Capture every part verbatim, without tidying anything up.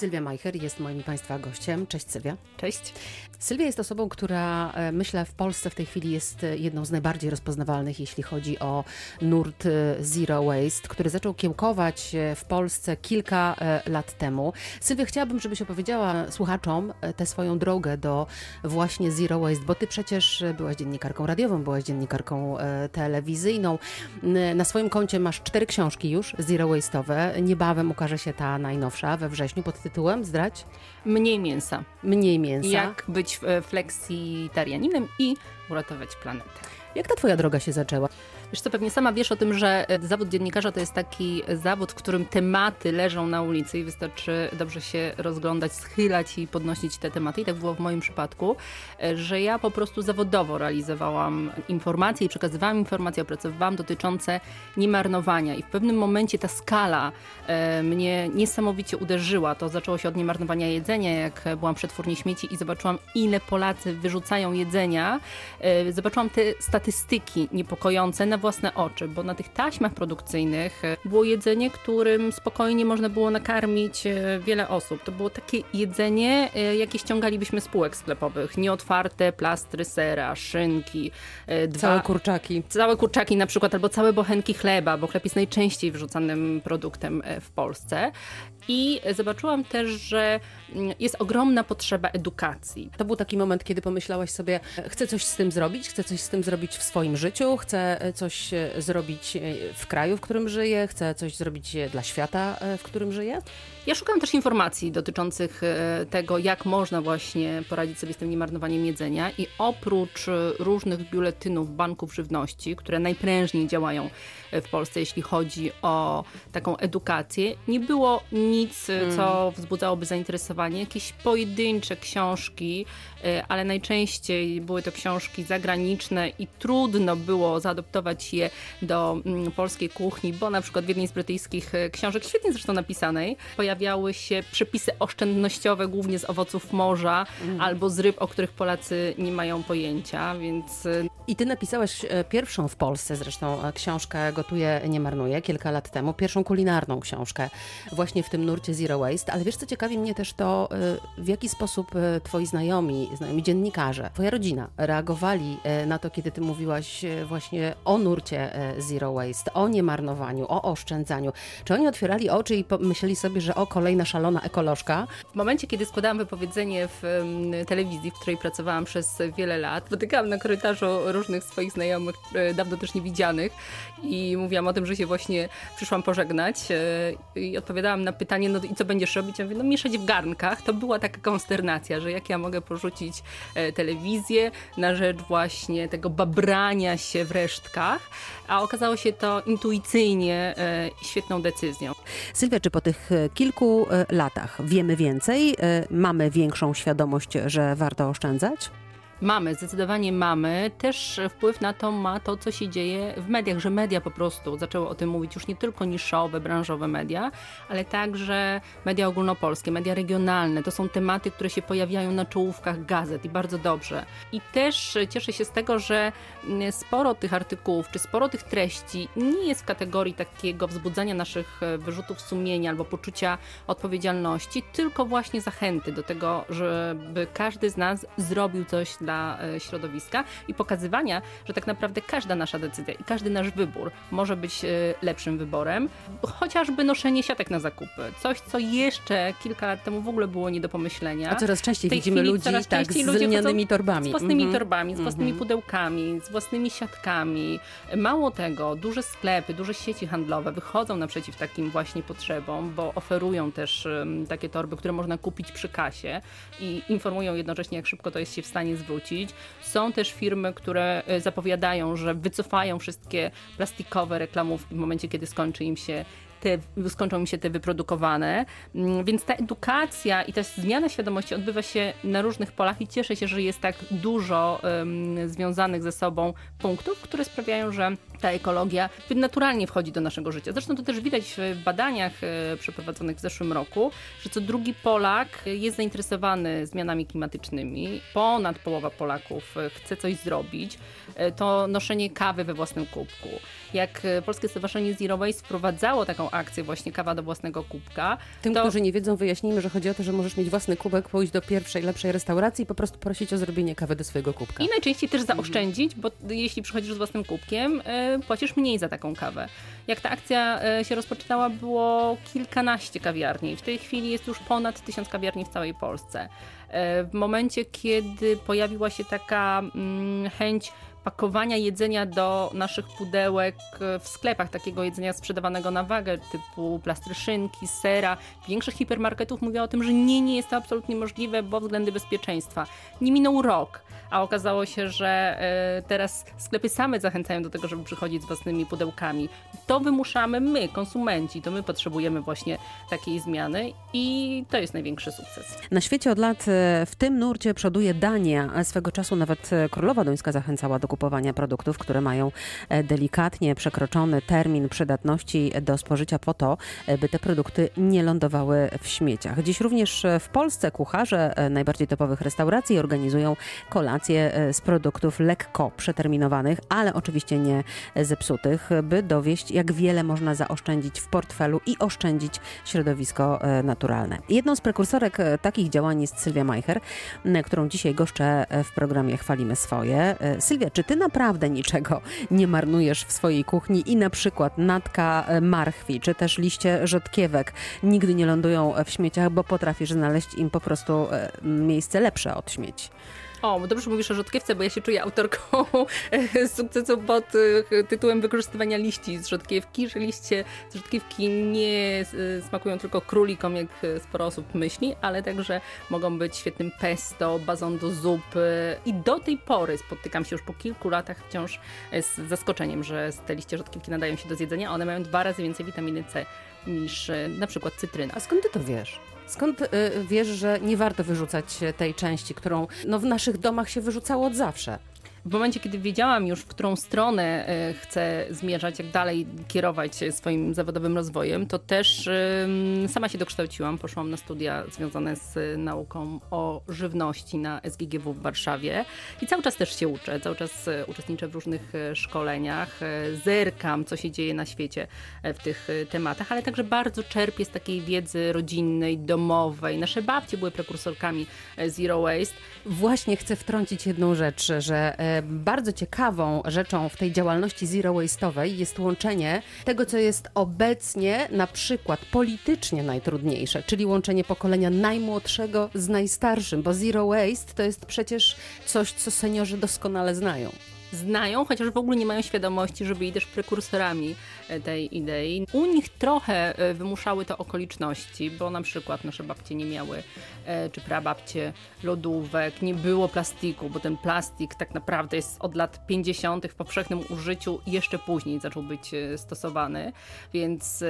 Sylwia Majcher jest moim i Państwa gościem. Cześć Sylwia. Cześć. Sylwia jest osobą, która myślę w Polsce w tej chwili jest jedną z najbardziej rozpoznawalnych, jeśli chodzi o nurt Zero Waste, który zaczął kiełkować w Polsce kilka lat temu. Sylwia, chciałabym, żebyś opowiedziała słuchaczom tę swoją drogę do właśnie Zero Waste, bo Ty przecież byłaś dziennikarką radiową, byłaś dziennikarką telewizyjną. Na swoim koncie masz cztery książki już Zero Waste'owe. Niebawem ukaże się ta najnowsza we wrześniu pod tytułem Zdradź? Mniej mięsa. Mniej mięsa. Jak być fleksitarianinem i uratować planetę. Jak ta twoja droga się zaczęła? Wiesz co, pewnie sama wiesz o tym, że zawód dziennikarza to jest taki zawód, w którym tematy leżą na ulicy i wystarczy dobrze się rozglądać, schylać i podnosić te tematy. I tak było w moim przypadku, że ja po prostu zawodowo realizowałam informacje i przekazywałam informacje, opracowywałam dotyczące niemarnowania. I w pewnym momencie ta skala mnie niesamowicie uderzyła. To zaczęło się od niemarnowania jedzenia, jak byłam w przetwórni śmieci i zobaczyłam, ile Polacy wyrzucają jedzenia. Zobaczyłam te statystyki niepokojące na własne oczy, bo na tych taśmach produkcyjnych było jedzenie, którym spokojnie można było nakarmić wiele osób. To było takie jedzenie, jakie ściągalibyśmy z półek sklepowych. Nieotwarte plastry sera, szynki. Dwa, całe kurczaki. Całe kurczaki na przykład, albo całe bochenki chleba, bo chleb jest najczęściej wrzucanym produktem w Polsce. I zobaczyłam też, że jest ogromna potrzeba edukacji. To był taki moment, kiedy pomyślałaś sobie, chcę coś z tym zrobić, chcę coś z tym zrobić w swoim życiu, chcę coś zrobić w kraju, w którym żyję, chcę coś zrobić dla świata, w którym żyję? Ja szukam też informacji dotyczących tego, jak można właśnie poradzić sobie z tym niemarnowaniem jedzenia i oprócz różnych biuletynów banków żywności, które najprężniej działają w Polsce, jeśli chodzi o taką edukację, nie było nic, co wzbudzałoby zainteresowanie. Jakieś pojedyncze książki, ale najczęściej były to książki zagraniczne i trudno było zaadoptować je do polskiej kuchni, bo na przykład w jednej z brytyjskich książek, świetnie zresztą napisanej, pojawiały się przepisy oszczędnościowe głównie z owoców morza mm. albo z ryb, o których Polacy nie mają pojęcia, więc... I ty napisałaś pierwszą w Polsce zresztą książkę Gotuję, nie marnuję kilka lat temu, pierwszą kulinarną książkę właśnie w tym nurcie Zero Waste, ale wiesz co ciekawi mnie też to, w jaki sposób twoi znajomi, znajomi dziennikarze, twoja rodzina reagowali na to, kiedy ty mówiłaś właśnie o nurcie Zero Waste, o niemarnowaniu, o oszczędzaniu. Czy oni otwierali oczy i myśleli sobie, że o, kolejna szalona ekolożka? W momencie, kiedy składałam wypowiedzenie w telewizji, w której pracowałam przez wiele lat, spotykałam na korytarzu różnych swoich znajomych, dawno też nie widzianych i mówiłam o tym, że się właśnie przyszłam pożegnać i odpowiadałam na pytanie, no i co będziesz robić? Ja mówię, no mieszać w garnkach. To była taka konsternacja, że jak ja mogę porzucić telewizję na rzecz właśnie tego babrania się w resztkach, a okazało się to intuicyjnie świetną decyzją. Sylwia, czy po tych kilku latach wiemy więcej? Mamy większą świadomość, że warto oszczędzać? Mamy, zdecydowanie mamy. Też wpływ na to ma to, co się dzieje w mediach, że media po prostu zaczęły o tym mówić, już nie tylko niszowe, branżowe media, ale także media ogólnopolskie, media regionalne. To są tematy, które się pojawiają na czołówkach gazet i bardzo dobrze. I też cieszę się z tego, że sporo tych artykułów, czy sporo tych treści nie jest w kategorii takiego wzbudzania naszych wyrzutów sumienia albo poczucia odpowiedzialności, tylko właśnie zachęty do tego, żeby każdy z nas zrobił coś dla dla środowiska i pokazywania, że tak naprawdę każda nasza decyzja i każdy nasz wybór może być lepszym wyborem. Chociażby noszenie siatek na zakupy. Coś, co jeszcze kilka lat temu w ogóle było nie do pomyślenia. A coraz częściej widzimy ludzi coraz tak, częściej z zmienionymi torbami. Z własnymi mm-hmm. torbami, z własnymi mm-hmm. pudełkami, z własnymi siatkami. Mało tego, duże sklepy, duże sieci handlowe wychodzą naprzeciw takim właśnie potrzebom, bo oferują też um, takie torby, które można kupić przy kasie i informują jednocześnie, jak szybko to jest się w stanie zwrócić. Są też firmy, które zapowiadają, że wycofają wszystkie plastikowe reklamówki w momencie, kiedy skończy im się te, skończą im się te wyprodukowane. Więc ta edukacja i ta zmiana świadomości odbywa się na różnych polach i cieszę się, że jest tak dużo um, związanych ze sobą punktów, które sprawiają, że ta ekologia naturalnie wchodzi do naszego życia. Zresztą to też widać w badaniach przeprowadzonych w zeszłym roku, że co drugi Polak jest zainteresowany zmianami klimatycznymi. Ponad połowa Polaków chce coś zrobić. To noszenie kawy we własnym kubku. Jak Polskie Stowarzyszenie Zero Waste wprowadzało taką taką akcję właśnie kawa do własnego kubka. Tym, to... którzy nie wiedzą, wyjaśnijmy, że chodzi o to, że możesz mieć własny kubek, pójść do pierwszej, lepszej restauracji i po prostu prosić o zrobienie kawy do swojego kubka. I najczęściej też zaoszczędzić, bo jeśli przychodzisz z własnym kubkiem, yy, płacisz mniej za taką kawę. Jak ta akcja yy, się rozpoczynała, było kilkanaście kawiarni. W tej chwili jest już ponad tysiąc kawiarni w całej Polsce. Yy, w momencie, kiedy pojawiła się taka yy, chęć pakowania jedzenia do naszych pudełek w sklepach, takiego jedzenia sprzedawanego na wagę, typu plastryczynki, sera. Większość hipermarketów mówiła o tym, że nie, nie jest to absolutnie możliwe, bo względy bezpieczeństwa. Nie minął rok, a okazało się, że teraz sklepy same zachęcają do tego, żeby przychodzić z własnymi pudełkami. To wymuszamy my, konsumenci, to my potrzebujemy właśnie takiej zmiany i to jest największy sukces. Na świecie od lat w tym nurcie przoduje Dania, a swego czasu nawet Królowa Duńska zachęcała do kupowania produktów, które mają delikatnie przekroczony termin przydatności do spożycia po to, by te produkty nie lądowały w śmieciach. Dziś również w Polsce kucharze najbardziej topowych restauracji organizują kolacje z produktów lekko przeterminowanych, ale oczywiście nie zepsutych, by dowieść, jak wiele można zaoszczędzić w portfelu i oszczędzić środowisko naturalne. Jedną z prekursorek takich działań jest Sylwia Majcher, którą dzisiaj goszczę w programie Chwalimy Swoje. Sylwia, czy ty naprawdę niczego nie marnujesz w swojej kuchni i na przykład natka marchwi, czy też liście rzodkiewek nigdy nie lądują w śmieciach, bo potrafisz znaleźć im po prostu miejsce lepsze od śmieci? O, dobrze mówisz o rzodkiewce, bo ja się czuję autorką sukcesu pod tytułem wykorzystywania liści z rzodkiewki, że liście z rzodkiewki nie smakują tylko królikom, jak sporo osób myśli, ale także mogą być świetnym pesto, bazą do zup i do tej pory spotykam się już po kilku latach wciąż z zaskoczeniem, że te liście rzodkiewki nadają się do zjedzenia, one mają dwa razy więcej witaminy C niż na przykład cytryna. A skąd ty to wiesz? Skąd wiesz, że nie warto wyrzucać tej części, którą no, w naszych domach się wyrzucało od zawsze? W momencie, kiedy wiedziałam już, w którą stronę chcę zmierzać, jak dalej kierować swoim zawodowym rozwojem, to też sama się dokształciłam. Poszłam na studia związane z nauką o żywności na S G G W w Warszawie i cały czas też się uczę. Cały czas uczestniczę w różnych szkoleniach, zerkam, co się dzieje na świecie w tych tematach, ale także bardzo czerpię z takiej wiedzy rodzinnej, domowej. Nasze babcie były prekursorkami Zero Waste. Właśnie chcę wtrącić jedną rzecz, że bardzo ciekawą rzeczą w tej działalności zero waste'owej jest łączenie tego, co jest obecnie na przykład politycznie najtrudniejsze, czyli łączenie pokolenia najmłodszego z najstarszym, bo zero waste to jest przecież coś, co seniorzy doskonale znają. Znają, chociaż w ogóle nie mają świadomości, że byli też prekursorami tej idei. U nich trochę wymuszały to okoliczności, bo na przykład nasze babcie nie miały, czy prababcie, lodówek, nie było plastiku, bo ten plastik tak naprawdę jest od lat pięćdziesiątych w powszechnym użyciu i jeszcze później zaczął być stosowany, więc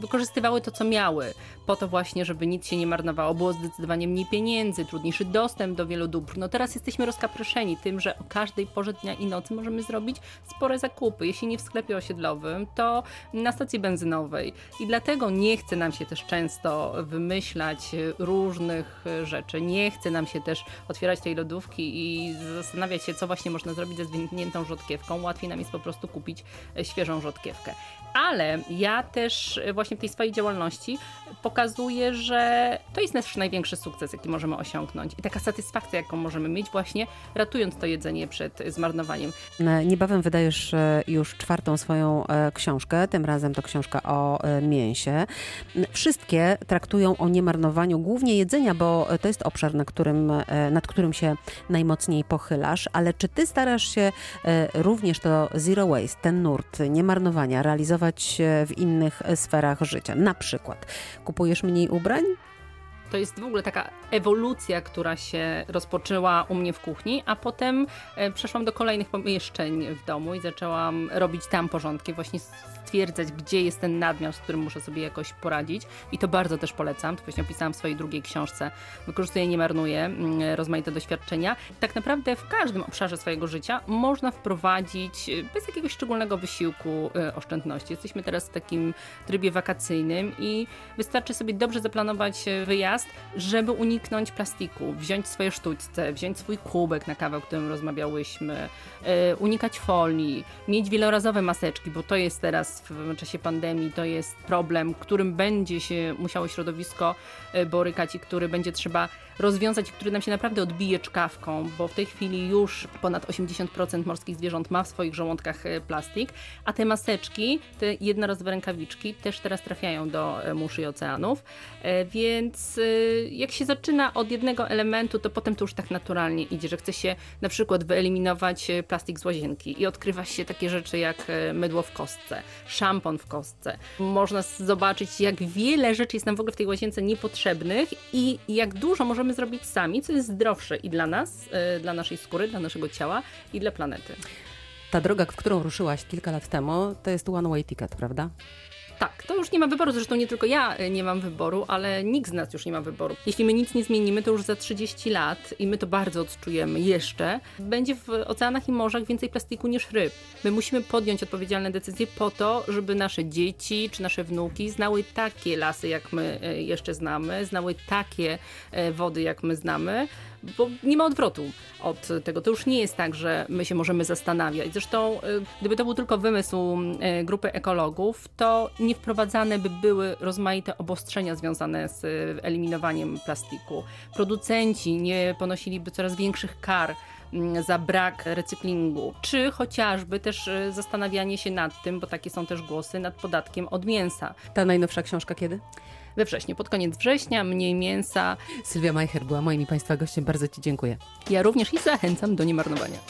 wykorzystywały to, co miały, po to właśnie, żeby nic się nie marnowało. Było zdecydowanie mniej pieniędzy, trudniejszy dostęp do wielu dóbr. No teraz jesteśmy rozkapryszeni tym, że o każdej porze dnia i nocy możemy zrobić spore zakupy, jeśli nie w sklepie osiedlowym, to na stacji benzynowej. I dlatego nie chce nam się też często wymyślać różnych rzeczy, nie chce nam się też otwierać tej lodówki i zastanawiać się, co właśnie można zrobić ze zwiniętą rzodkiewką. Łatwiej nam jest po prostu kupić świeżą rzodkiewkę. Ale ja też właśnie w tej swojej działalności pokazuję, że to jest nasz największy sukces, jaki możemy osiągnąć i taka satysfakcja, jaką możemy mieć właśnie ratując to jedzenie przed zmarnowaniem. Niebawem wydajesz już czwartą swoją książkę, tym razem to książka o mięsie. Wszystkie traktują o niemarnowaniu głównie jedzenia, bo to jest obszar, na którym, nad którym się najmocniej pochylasz, ale czy ty starasz się również to zero waste, ten nurt niemarnowania realizować w innych sferach życia? Na przykład kupujesz mniej ubrań? To jest w ogóle taka ewolucja, która się rozpoczęła u mnie w kuchni, a potem przeszłam do kolejnych pomieszczeń w domu i zaczęłam robić tam porządki, właśnie stwierdzać, gdzie jest ten nadmiar, z którym muszę sobie jakoś poradzić. I to bardzo też polecam. To właśnie opisałam w swojej drugiej książce Wykorzystuję, nie marnuję, rozmaite doświadczenia. Tak naprawdę w każdym obszarze swojego życia można wprowadzić bez jakiegoś szczególnego wysiłku oszczędności. Jesteśmy teraz w takim trybie wakacyjnym i wystarczy sobie dobrze zaplanować wyjazd, Natomiast, żeby uniknąć plastiku, wziąć swoje sztućce, wziąć swój kubek na kawę, o którym rozmawiałyśmy, yy, unikać folii, mieć wielorazowe maseczki, bo to jest teraz w czasie pandemii, to jest problem, którym będzie się musiało środowisko borykać i który będzie trzeba rozwiązać, który nam się naprawdę odbije czkawką, bo w tej chwili już ponad osiemdziesiąt procent morskich zwierząt ma w swoich żołądkach plastik, a te maseczki, te jednorazowe rękawiczki też teraz trafiają do mórz i oceanów, więc jak się zaczyna od jednego elementu, to potem to już tak naturalnie idzie, że chce się na przykład wyeliminować plastik z łazienki i odkrywa się takie rzeczy jak mydło w kostce, szampon w kostce. Można zobaczyć, jak wiele rzeczy jest nam w ogóle w tej łazience niepotrzebnych i jak dużo możemy zrobić sami, co jest zdrowsze i dla nas, y, dla naszej skóry, dla naszego ciała i dla planety. Ta droga, w którą ruszyłaś kilka lat temu, to jest one-way ticket, prawda? Tak, to już nie ma wyboru. Zresztą nie tylko ja nie mam wyboru, ale nikt z nas już nie ma wyboru. Jeśli my nic nie zmienimy, to już za trzydzieści lat, i my to bardzo odczujemy jeszcze, będzie w oceanach i morzach więcej plastiku niż ryb. My musimy podjąć odpowiedzialne decyzje po to, żeby nasze dzieci czy nasze wnuki znały takie lasy, jak my jeszcze znamy, znały takie wody, jak my znamy, bo nie ma odwrotu od tego. To już nie jest tak, że my się możemy zastanawiać. Zresztą, gdyby to był tylko wymysł grupy ekologów, to nie wprowadzane by były rozmaite obostrzenia związane z eliminowaniem plastiku. Producenci nie ponosiliby coraz większych kar za brak recyklingu, czy chociażby też zastanawianie się nad tym, bo takie są też głosy, nad podatkiem od mięsa. Ta najnowsza książka kiedy? We wrześniu, pod koniec września, mniej mięsa. Sylwia Majcher była moim i Państwa gościem. Bardzo Ci dziękuję. Ja również i zachęcam do niemarnowania.